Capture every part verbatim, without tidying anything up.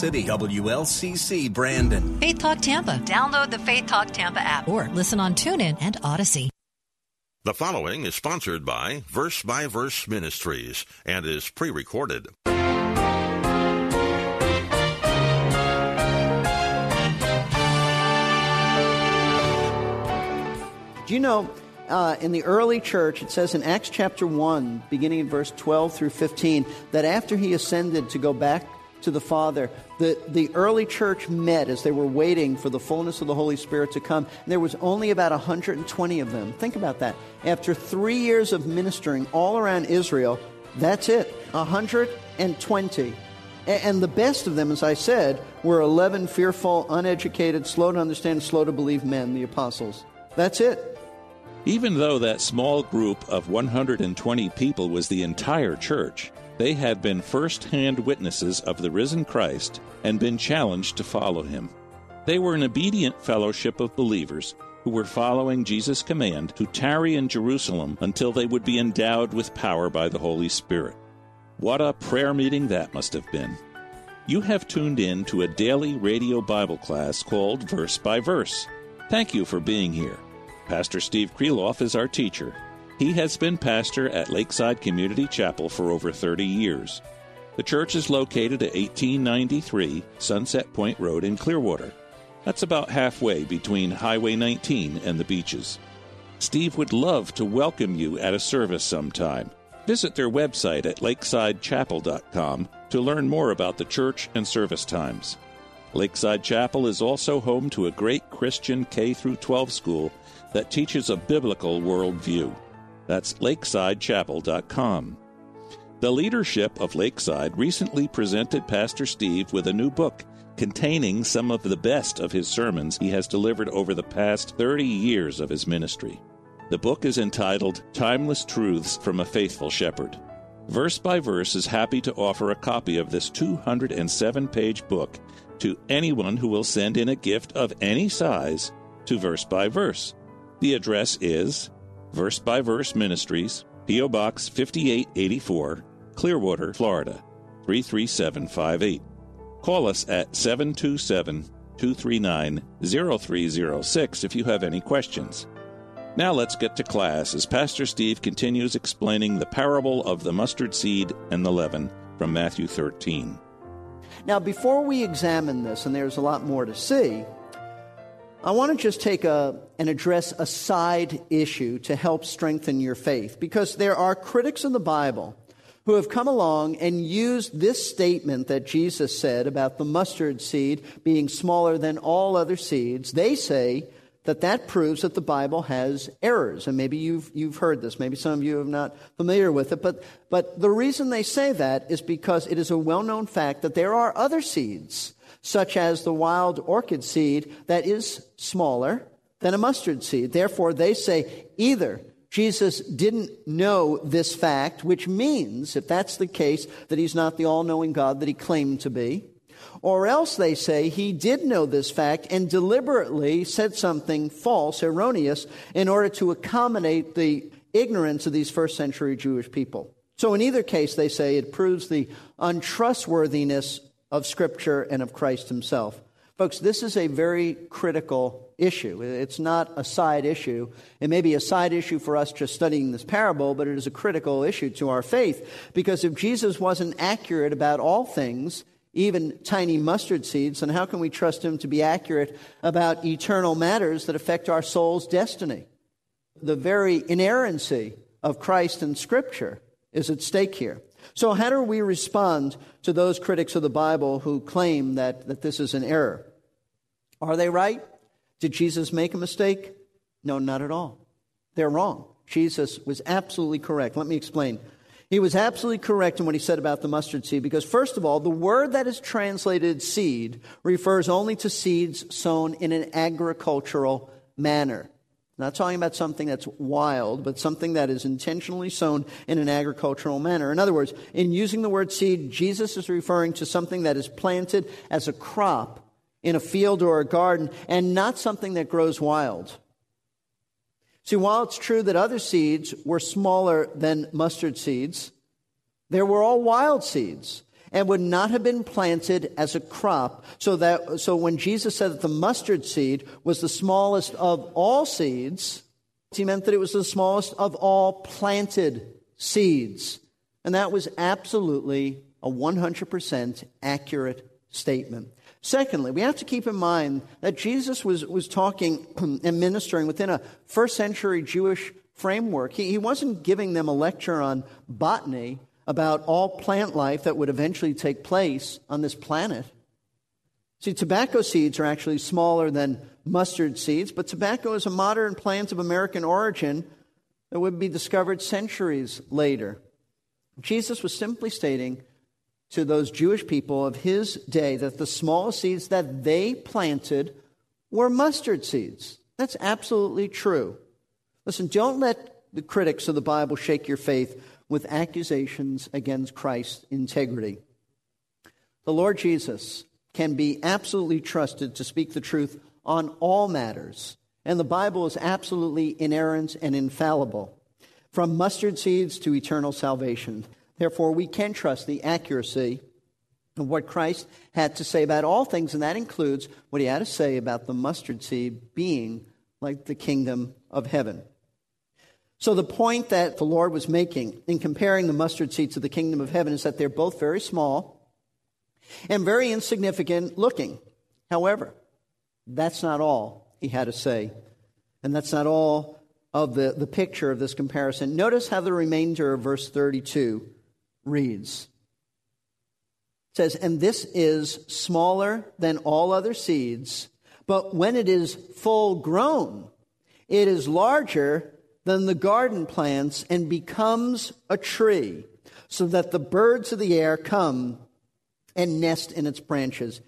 City W L C C Brandon. Faith Talk Tampa. Download the Faith Talk Tampa app or listen on TuneIn and Odyssey. The following is sponsored by Verse by Verse Ministries and is pre-recorded. Do you know, uh, in the early church, it says in Acts chapter one, beginning in verse twelve through fifteen, that after he ascended to go back to the Father, the, the early church met as they were waiting for the fullness of the Holy Spirit to come. And there was only about one hundred twenty of them. Think about that. After three years of ministering all around Israel, that's it, one hundred twenty. And, and the best of them, as I said, were eleven fearful, uneducated, slow to understand, slow to believe men, the apostles. That's it. Even though that small group of one hundred twenty people was the entire church, they had been first-hand witnesses of the risen Christ and been challenged to follow him. They were an obedient fellowship of believers who were following Jesus' command to tarry in Jerusalem until they would be endowed with power by the Holy Spirit. What a prayer meeting that must have been. You have tuned in to a daily radio Bible class called Verse by Verse. Thank you for being here. Pastor Steve Kreloff is our teacher. He has been pastor at Lakeside Community Chapel for over thirty years. The church is located at eighteen ninety-three Sunset Point Road in Clearwater. That's about halfway between Highway nineteen and the beaches. Steve would love to welcome you at a service sometime. Visit their website at lakeside chapel dot com to learn more about the church and service times. Lakeside Chapel is also home to a great Christian K through twelve school that teaches a biblical worldview. That's lakeside chapel dot com. The leadership of Lakeside recently presented Pastor Steve with a new book containing some of the best of his sermons he has delivered over the past thirty years of his ministry. The book is entitled Timeless Truths from a Faithful Shepherd. Verse by Verse is happy to offer a copy of this two hundred seven page book to anyone who will send in a gift of any size to Verse by Verse. The address is Verse by Verse Ministries, P O. Box fifty-eight eighty-four, Clearwater, Florida, three three seven five eight. Call us at seven two seven, two three nine, zero three zero six if you have any questions. Now let's get to class as Pastor Steve continues explaining the parable of the mustard seed and the leaven from Matthew thirteen. Now, before we examine this, and there's a lot more to see, I want to just take a and address a side issue to help strengthen your faith, because there are critics of the Bible who have come along and used this statement that Jesus said about the mustard seed being smaller than all other seeds. They say that that proves that the Bible has errors, and maybe you've you've heard this. Maybe some of you are not familiar with it, but but the reason they say that is because it is a well-known fact that there are other seeds, such as the wild orchid seed, that is smaller than a mustard seed. Therefore, they say either Jesus didn't know this fact, which means, if that's the case, that he's not the all-knowing God that he claimed to be, or else they say he did know this fact and deliberately said something false, erroneous, in order to accommodate the ignorance of these first century Jewish people. So in either case, they say it proves the untrustworthiness of Scripture and of Christ himself. Folks, this is a very critical issue. It's not a side issue. It may be a side issue for us just studying this parable, but it is a critical issue to our faith, because if Jesus wasn't accurate about all things, even tiny mustard seeds, then how can we trust him to be accurate about eternal matters that affect our soul's destiny? The very inerrancy of Christ and Scripture is at stake here. So how do we respond to those critics of the Bible who claim that, that this is an error? Are they right? Did Jesus make a mistake? No, not at all. They're wrong. Jesus was absolutely correct. Let me explain. He was absolutely correct in what he said about the mustard seed, because first of all, the word that is translated seed refers only to seeds sown in an agricultural manner. I'm not talking about something that's wild, but something that is intentionally sown in an agricultural manner. In other words, in using the word seed, Jesus is referring to something that is planted as a crop in a field or a garden, and not something that grows wild. See, while it's true that other seeds were smaller than mustard seeds, they were all wild seeds and would not have been planted as a crop. So that so when Jesus said that the mustard seed was the smallest of all seeds, he meant that it was the smallest of all planted seeds. And that was absolutely a one hundred percent accurate statement. Secondly, we have to keep in mind that Jesus was, was talking and ministering within a first century Jewish framework. He, he wasn't giving them a lecture on botany about all plant life that would eventually take place on this planet. See, tobacco seeds are actually smaller than mustard seeds, but tobacco is a modern plant of American origin that would be discovered centuries later. Jesus was simply stating to those Jewish people of his day that the small seeds that they planted were mustard seeds. That's absolutely true. Listen, don't let the critics of the Bible shake your faith with accusations against Christ's integrity. The Lord Jesus can be absolutely trusted to speak the truth on all matters, and the Bible is absolutely inerrant and infallible, from mustard seeds to eternal salvation. Therefore, we can trust the accuracy of what Christ had to say about all things, and that includes what he had to say about the mustard seed being like the kingdom of heaven. So the point that the Lord was making in comparing the mustard seed to the kingdom of heaven is that they're both very small and very insignificant looking. However, that's not all he had to say, and that's not all of the, the picture of this comparison. Notice how the remainder of verse thirty-two reads. It says, and this is smaller than all other seeds, but when it is full grown, it is larger than the garden plants and becomes a tree, so that the birds of the air come and nest in its branches.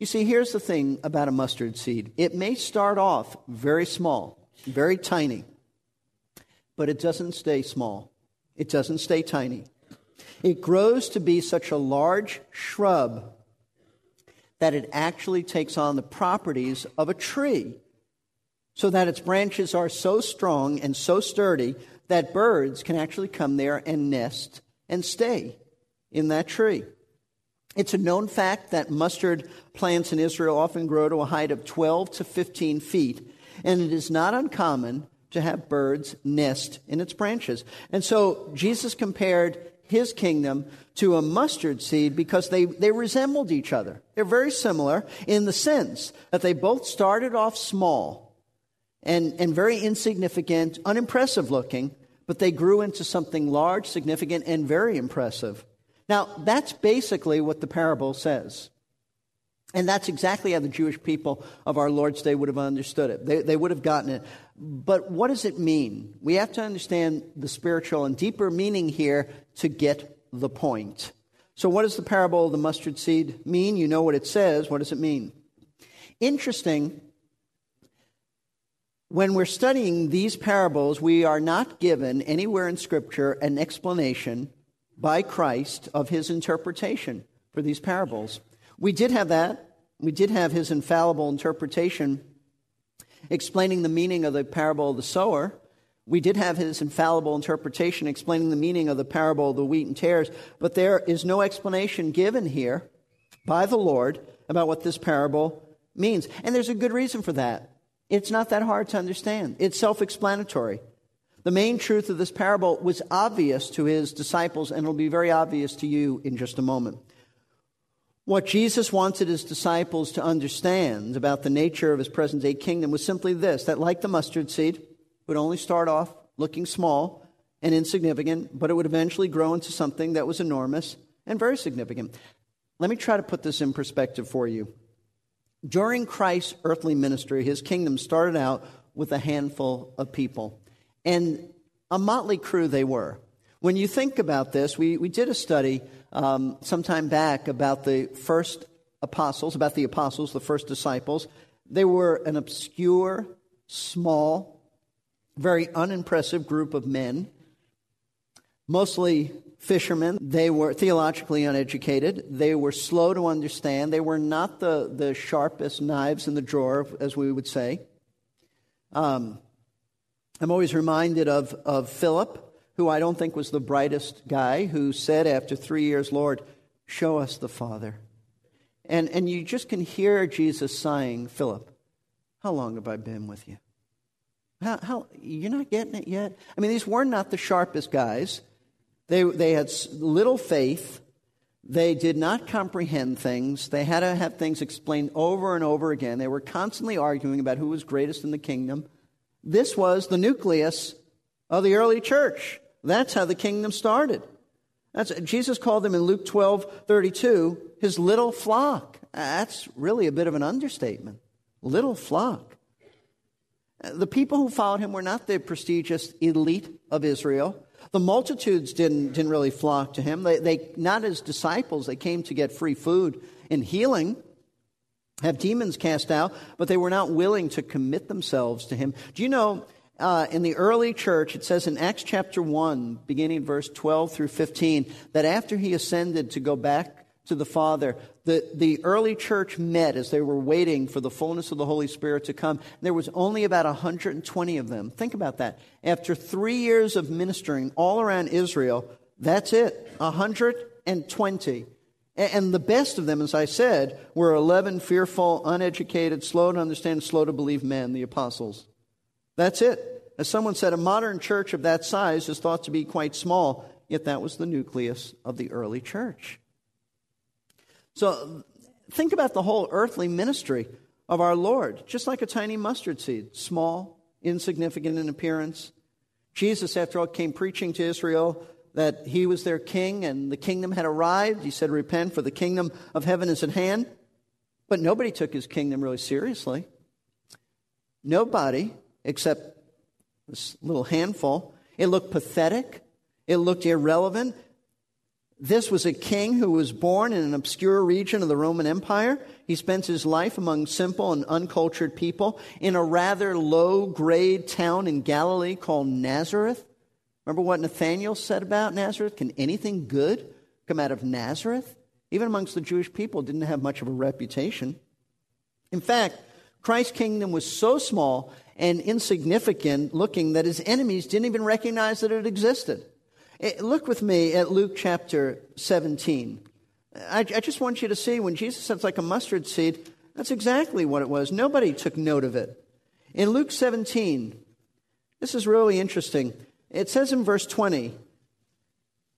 You see, here's the thing about a mustard seed. It may start off very small, very tiny, but it doesn't stay small. It doesn't stay tiny. It grows to be such a large shrub that it actually takes on the properties of a tree, so that its branches are so strong and so sturdy that birds can actually come there and nest and stay in that tree. It's a known fact that mustard plants in Israel often grow to a height of twelve to fifteen feet, and it is not uncommon to have birds nest in its branches. And so Jesus compared his kingdom to a mustard seed because they, they resembled each other. They're very similar in the sense that they both started off small and, and very insignificant, unimpressive looking, but they grew into something large, significant, and very impressive. Now, that's basically what the parable says. And that's exactly how the Jewish people of our Lord's day would have understood it. They, they would have gotten it. But what does it mean? We have to understand the spiritual and deeper meaning here to get the point. So what does the parable of the mustard seed mean? You know what it says. What does it mean? Interesting. When we're studying these parables, we are not given anywhere in Scripture an explanation by Christ of his interpretation for these parables. We did have that. We did have his infallible interpretation explaining the meaning of the parable of the sower. We did have his infallible interpretation explaining the meaning of the parable of the wheat and tares. But there is no explanation given here by the Lord about what this parable means. And there's a good reason for that. It's not that hard to understand. It's self-explanatory. The main truth of this parable was obvious to his disciples, and it'll be very obvious to you in just a moment. What Jesus wanted his disciples to understand about the nature of his present-day kingdom was simply this, that like the mustard seed, it would only start off looking small and insignificant, but it would eventually grow into something that was enormous and very significant. Let me try to put this in perspective for you. During Christ's earthly ministry, his kingdom started out with a handful of people, and a motley crew they were. When you think about this, we, we did a study um, some time back about the first apostles, about the apostles, the first disciples. They were an obscure, small, very unimpressive group of men, mostly fishermen. They were theologically uneducated. They were slow to understand. They were not the, the sharpest knives in the drawer, as we would say. Um, I'm always reminded of, of Philip, who I don't think was the brightest guy, who said after three years, "Lord, show us the Father." And and you just can hear Jesus sighing, "Philip, how long have I been with you? How, how you're not getting it yet?" I mean, these were not the sharpest guys. They they had little faith. They did not comprehend things. They had to have things explained over and over again. They were constantly arguing about who was greatest in the kingdom. This was the nucleus of the early church. That's how the kingdom started. That's Jesus called them in Luke twelve thirty-two his little flock. That's really a bit of an understatement. Little flock. The people who followed him were not the prestigious elite of Israel. The multitudes didn't didn't really flock to him. They they not as disciples. They came to get free food and healing, have demons cast out, but they were not willing to commit themselves to him. Do you know, uh, in the early church, it says in Acts chapter one, beginning verse twelve through fifteen, that after he ascended to go back to the Father, the, the early church met as they were waiting for the fullness of the Holy Spirit to come. There was only about one hundred twenty of them. Think about that. After three years of ministering all around Israel, that's it, one hundred twenty. And the best of them, as I said, were eleven fearful, uneducated, slow to understand, slow to believe men, the apostles. That's it. As someone said, a modern church of that size is thought to be quite small, yet that was the nucleus of the early church. So think about the whole earthly ministry of our Lord, just like a tiny mustard seed, small, insignificant in appearance. Jesus, after all, came preaching to Israel that he was their king and the kingdom had arrived. He said, "Repent, for the kingdom of heaven is at hand." But nobody took his kingdom really seriously. Nobody, except this little handful. It looked pathetic. It looked irrelevant. This was a king who was born in an obscure region of the Roman Empire. He spent his life among simple and uncultured people in a rather low-grade town in Galilee called Nazareth. Remember what Nathanael said about Nazareth? Can anything good come out of Nazareth? Even amongst the Jewish people, didn't have much of a reputation. In fact, Christ's kingdom was so small and insignificant looking that his enemies didn't even recognize that it existed. It, look with me at Luke chapter seventeen. I, I just want you to see when Jesus said it's like a mustard seed, that's exactly what it was. Nobody took note of it. In Luke seventeen, this is really interesting. It says in verse twenty,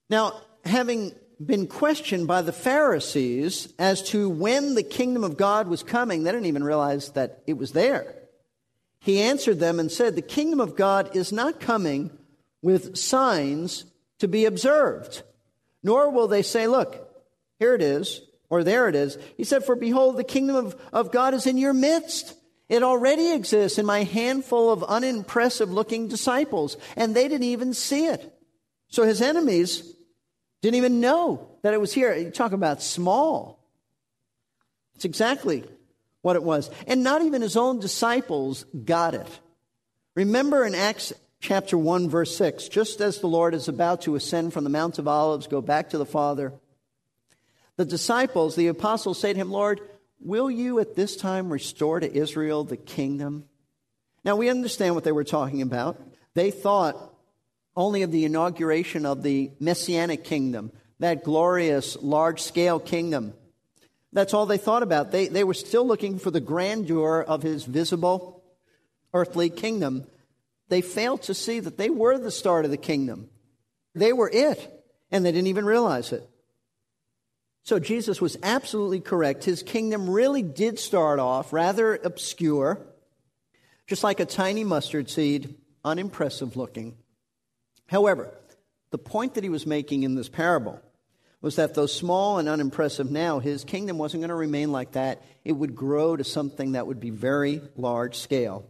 "Now, having been questioned by the Pharisees as to when the kingdom of God was coming," they didn't even realize that it was there, "he answered them and said, 'The kingdom of God is not coming with signs to be observed, nor will they say, look, here it is, or there it is.' He said, 'For behold, the kingdom of, of God is in your midst. It already exists in my handful of unimpressive-looking disciples,' and they didn't even see it." So his enemies didn't even know that it was here. You talk about small. It's exactly what it was. And not even his own disciples got it. Remember in Acts chapter one, verse six, just as the Lord is about to ascend from the Mount of Olives, go back to the Father, the disciples, the apostles, say to him, "Lord, will you at this time restore to Israel the kingdom?" Now, we understand what they were talking about. They thought only of the inauguration of the Messianic kingdom, that glorious, large-scale kingdom. That's all they thought about. They, they were still looking for the grandeur of his visible earthly kingdom. They failed to see that they were the start of the kingdom. They were it, and they didn't even realize it. So Jesus was absolutely correct. His kingdom really did start off rather obscure, just like a tiny mustard seed, unimpressive looking. However, the point that he was making in this parable was that though small and unimpressive now, his kingdom wasn't going to remain like that. It would grow to something that would be very large scale.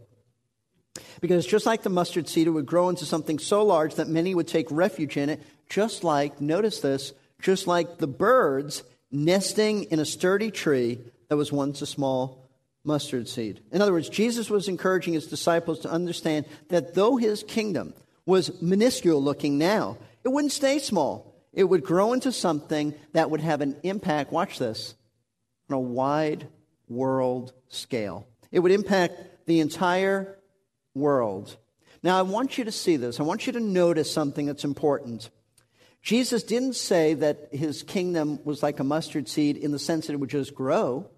Because just like the mustard seed, it would grow into something so large that many would take refuge in it, just like, notice this, just like the birds nesting in a sturdy tree that was once a small mustard seed. In other words, Jesus was encouraging his disciples to understand that though his kingdom was minuscule looking now, it wouldn't stay small. It would grow into something that would have an impact, watch this, on a wide world scale. It would impact the entire world. Now, I want you to see this. I want you to notice something that's important. Jesus didn't say that his kingdom was like a mustard seed in the sense that it would just grow.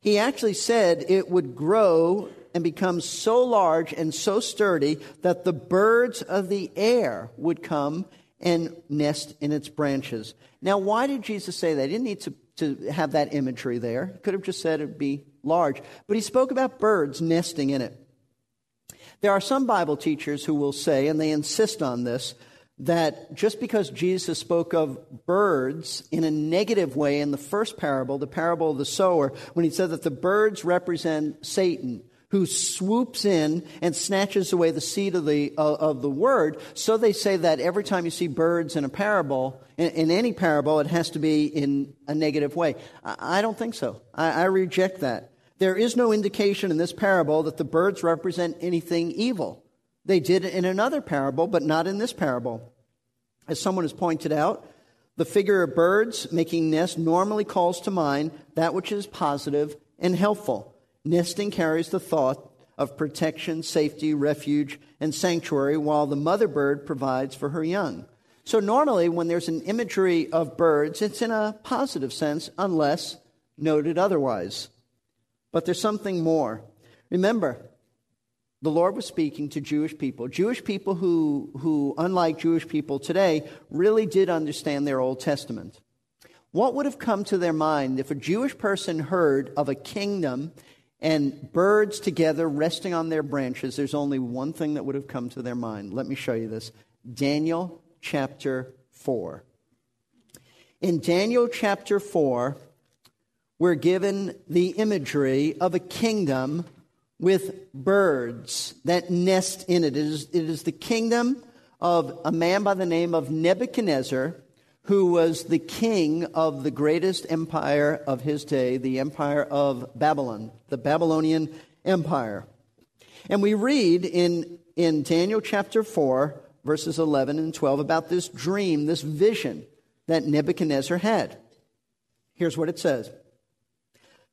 He actually said it would grow and become so large and so sturdy that the birds of the air would come and nest in its branches. Now, why did Jesus say that? He didn't need to, to have that imagery there. He could have just said it would be large. But he spoke about birds nesting in it. There are some Bible teachers who will say, and they insist on this, that just because Jesus spoke of birds in a negative way in the first parable, the parable of the sower, when he said that the birds represent Satan, who swoops in and snatches away the seed of the uh, of the word, so they say that every time you see birds in a parable, in, in any parable, it has to be in a negative way. I, I don't think so. I, I reject that. There is no indication in this parable that the birds represent anything evil. They did it in another parable, but not in this parable. As someone has pointed out, the figure of birds making nests normally calls to mind that which is positive and helpful. Nesting carries the thought of protection, safety, refuge, and sanctuary, while the mother bird provides for her young. So normally when there's an imagery of birds, it's in a positive sense, unless noted otherwise. But there's something more. Remember, the Lord was speaking to Jewish people, Jewish people who, who, unlike Jewish people today, really did understand their Old Testament. What would have come to their mind if a Jewish person heard of a kingdom and birds together resting on their branches? There's only one thing that would have come to their mind. Let me show you this. Daniel chapter four. In Daniel chapter four, we're given the imagery of a kingdom with birds that nest in it. It is, it is the kingdom of a man by the name of Nebuchadnezzar, who was the king of the greatest empire of his day, the empire of Babylon, the Babylonian Empire. And we read in, in Daniel chapter four, verses eleven and twelve, about this dream, this vision that Nebuchadnezzar had. Here's what it says.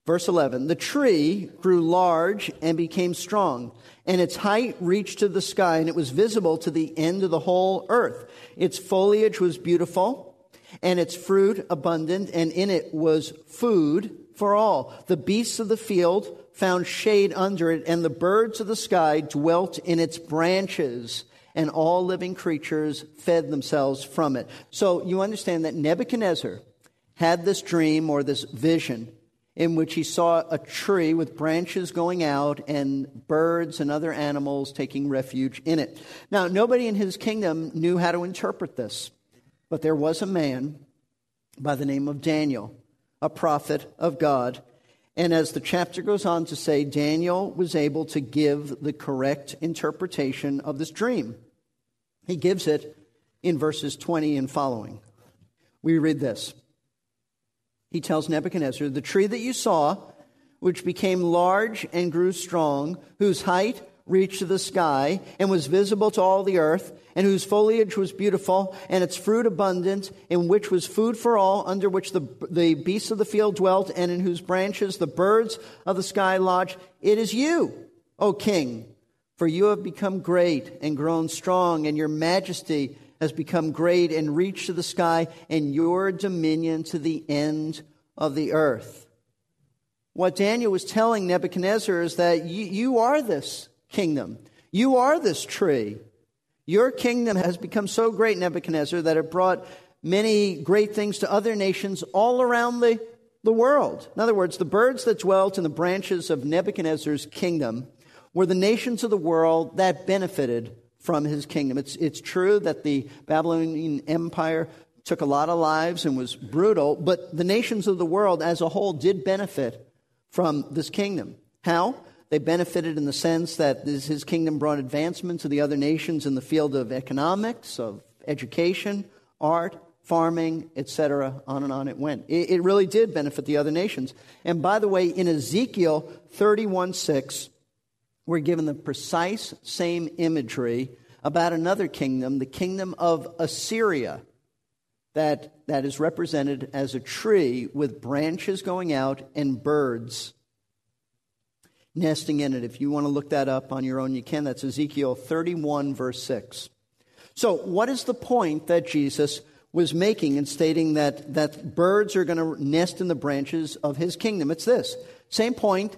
Verse eleven, the tree grew large and became strong, and its height reached to the sky, and it was visible to the end of the whole earth. Its foliage was beautiful, and its fruit abundant, and in it was food for all. The beasts of the field found shade under it, and the birds of the sky dwelt in its branches, and all living creatures fed themselves from it. So you understand that Nebuchadnezzar had this dream or this vision in which he saw a tree with branches going out and birds and other animals taking refuge in it. Now, nobody in his kingdom knew how to interpret this, but there was a man by the name of Daniel, a prophet of God. And as the chapter goes on to say, Daniel was able to give the correct interpretation of this dream. He gives it in verses twenty and following. We read this. He tells Nebuchadnezzar, the tree that you saw, which became large and grew strong, whose height reached to the sky and was visible to all the earth, and whose foliage was beautiful, and its fruit abundant, in which was food for all, under which the, the beasts of the field dwelt, and in whose branches the birds of the sky lodged. It is you, O king, for you have become great and grown strong, and your majesty has become great and reached to the sky, and your dominion to the end of the earth. What Daniel was telling Nebuchadnezzar is that you, you are this kingdom. You are this tree. Your kingdom has become so great, Nebuchadnezzar, that it brought many great things to other nations all around the, the world. In other words, the birds that dwelt in the branches of Nebuchadnezzar's kingdom were the nations of the world that benefited from his kingdom. It's it's true that the Babylonian Empire took a lot of lives and was brutal, but the nations of the world as a whole did benefit from this kingdom. How? They benefited in the sense that his kingdom brought advancement to the other nations in the field of economics, of education, art, farming, et cetera. On and on it went. It, it really did benefit the other nations. And by the way, in Ezekiel thirty-one six, we're given the precise same imagery about another kingdom, the kingdom of Assyria, that that is represented as a tree with branches going out and birds nesting in it. If you want to look that up on your own, you can. That's Ezekiel thirty-one, verse six. So what is the point that Jesus was making in stating that, that birds are going to nest in the branches of his kingdom? It's this. Same point,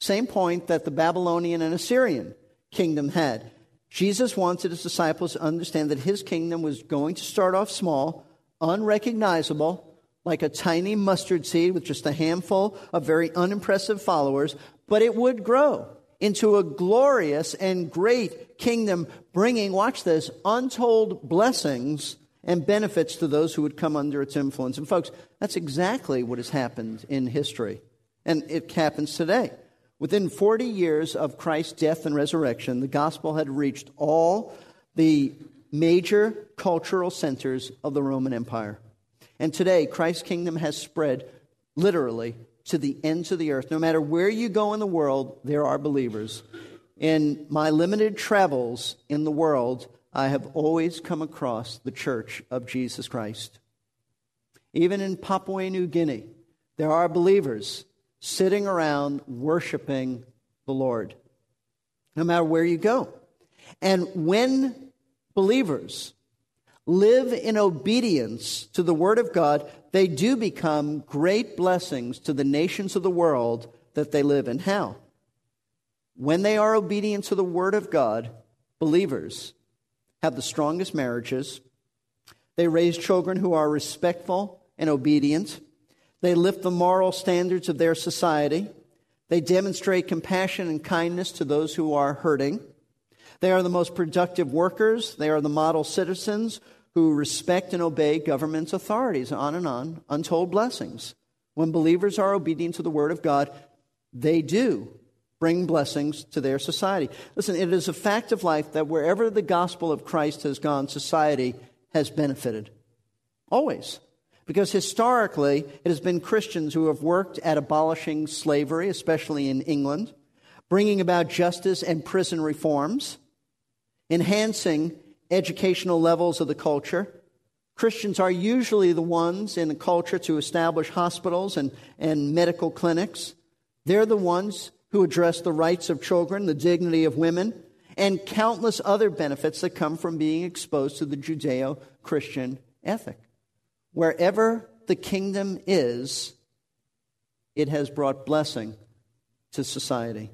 same point that the Babylonian and Assyrian kingdom had. Jesus wanted his disciples to understand that his kingdom was going to start off small, unrecognizable, like a tiny mustard seed with just a handful of very unimpressive followers, but it would grow into a glorious and great kingdom, bringing, watch this, untold blessings and benefits to those who would come under its influence. And folks, that's exactly what has happened in history, and it happens today. Within forty years of Christ's death and resurrection, the gospel had reached all the major cultural centers of the Roman Empire. And today, Christ's kingdom has spread literally to the ends of the earth. No matter where you go in the world, there are believers. In my limited travels in the world, I have always come across the Church of Jesus Christ. Even in Papua New Guinea, there are believers sitting around worshiping the Lord, no matter where you go. And when believers live in obedience to the Word of God, they do become great blessings to the nations of the world that they live in. How? When they are obedient to the Word of God, believers have the strongest marriages. They raise children who are respectful and obedient. They lift the moral standards of their society. They demonstrate compassion and kindness to those who are hurting. They are the most productive workers. They are the model citizens who respect and obey government authorities, on and on, untold blessings. When believers are obedient to the Word of God, they do bring blessings to their society. Listen, it is a fact of life that wherever the gospel of Christ has gone, society has benefited. Always. Because historically, it has been Christians who have worked at abolishing slavery, especially in England, bringing about justice and prison reforms, enhancing educational levels of the culture. Christians are usually the ones in the culture to establish hospitals and, and medical clinics. They're the ones who address the rights of children, the dignity of women, and countless other benefits that come from being exposed to the Judeo-Christian ethic. Wherever the kingdom is, it has brought blessing to society.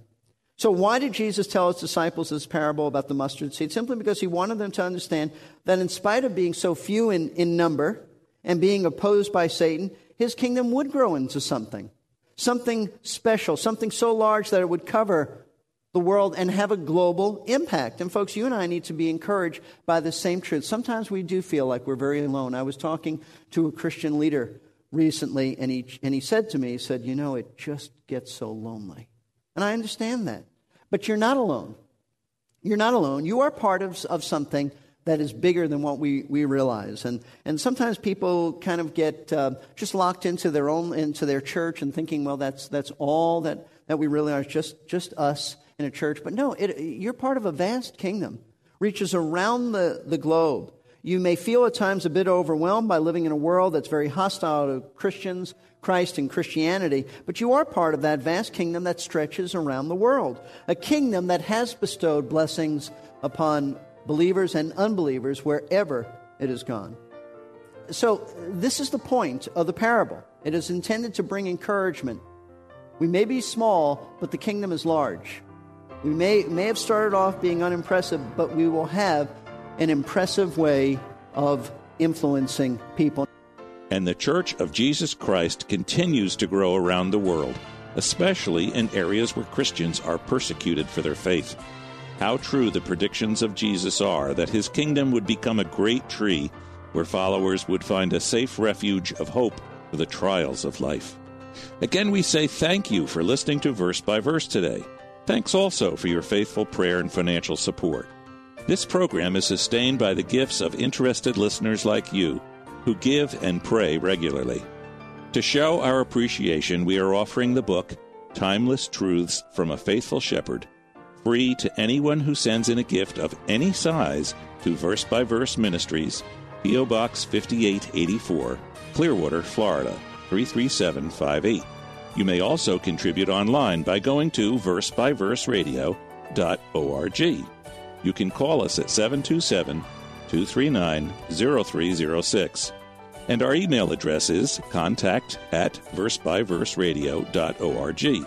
So why did Jesus tell his disciples this parable about the mustard seed? Simply because he wanted them to understand that in spite of being so few in, in number and being opposed by Satan, his kingdom would grow into something, something special, something so large that it would cover the world and have a global impact. And folks, you and I need to be encouraged by the same truth. Sometimes we do feel like we're very alone. I was talking to a Christian leader recently, and he and he said to me, he said, you know, it just gets so lonely. And I understand that. But you're not alone. You're not alone. You are part of, of something that is bigger than what we, we realize. And and sometimes people kind of get uh, just locked into their own, into their church and thinking, well, that's that's all that, that we really are, just just us in a church. But no, it, you're part of a vast kingdom, reaches around the, the globe. You may feel at times a bit overwhelmed by living in a world that's very hostile to Christians, Christ, and Christianity, but you are part of that vast kingdom that stretches around the world, a kingdom that has bestowed blessings upon believers and unbelievers wherever it has gone. So this is the point of the parable. It is intended to bring encouragement. We may be small, but the kingdom is large. We may, may have started off being unimpressive, but we will have an impressive way of influencing people. And the Church of Jesus Christ continues to grow around the world, especially in areas where Christians are persecuted for their faith. How true the predictions of Jesus are that his kingdom would become a great tree where followers would find a safe refuge of hope for the trials of life. Again, we say thank you for listening to Verse by Verse today. Thanks also for your faithful prayer and financial support. This program is sustained by the gifts of interested listeners like you who give and pray regularly. To show our appreciation, we are offering the book, Timeless Truths from a Faithful Shepherd, free to anyone who sends in a gift of any size to Verse by Verse Ministries, P O. Box fifty-eight eighty-four, Clearwater, Florida, three three seven five eight. You may also contribute online by going to verse by verse radio dot org. You can call us at seven two seven, two three nine, zero three zero six. And our email address is contact at versebyverseradio.org.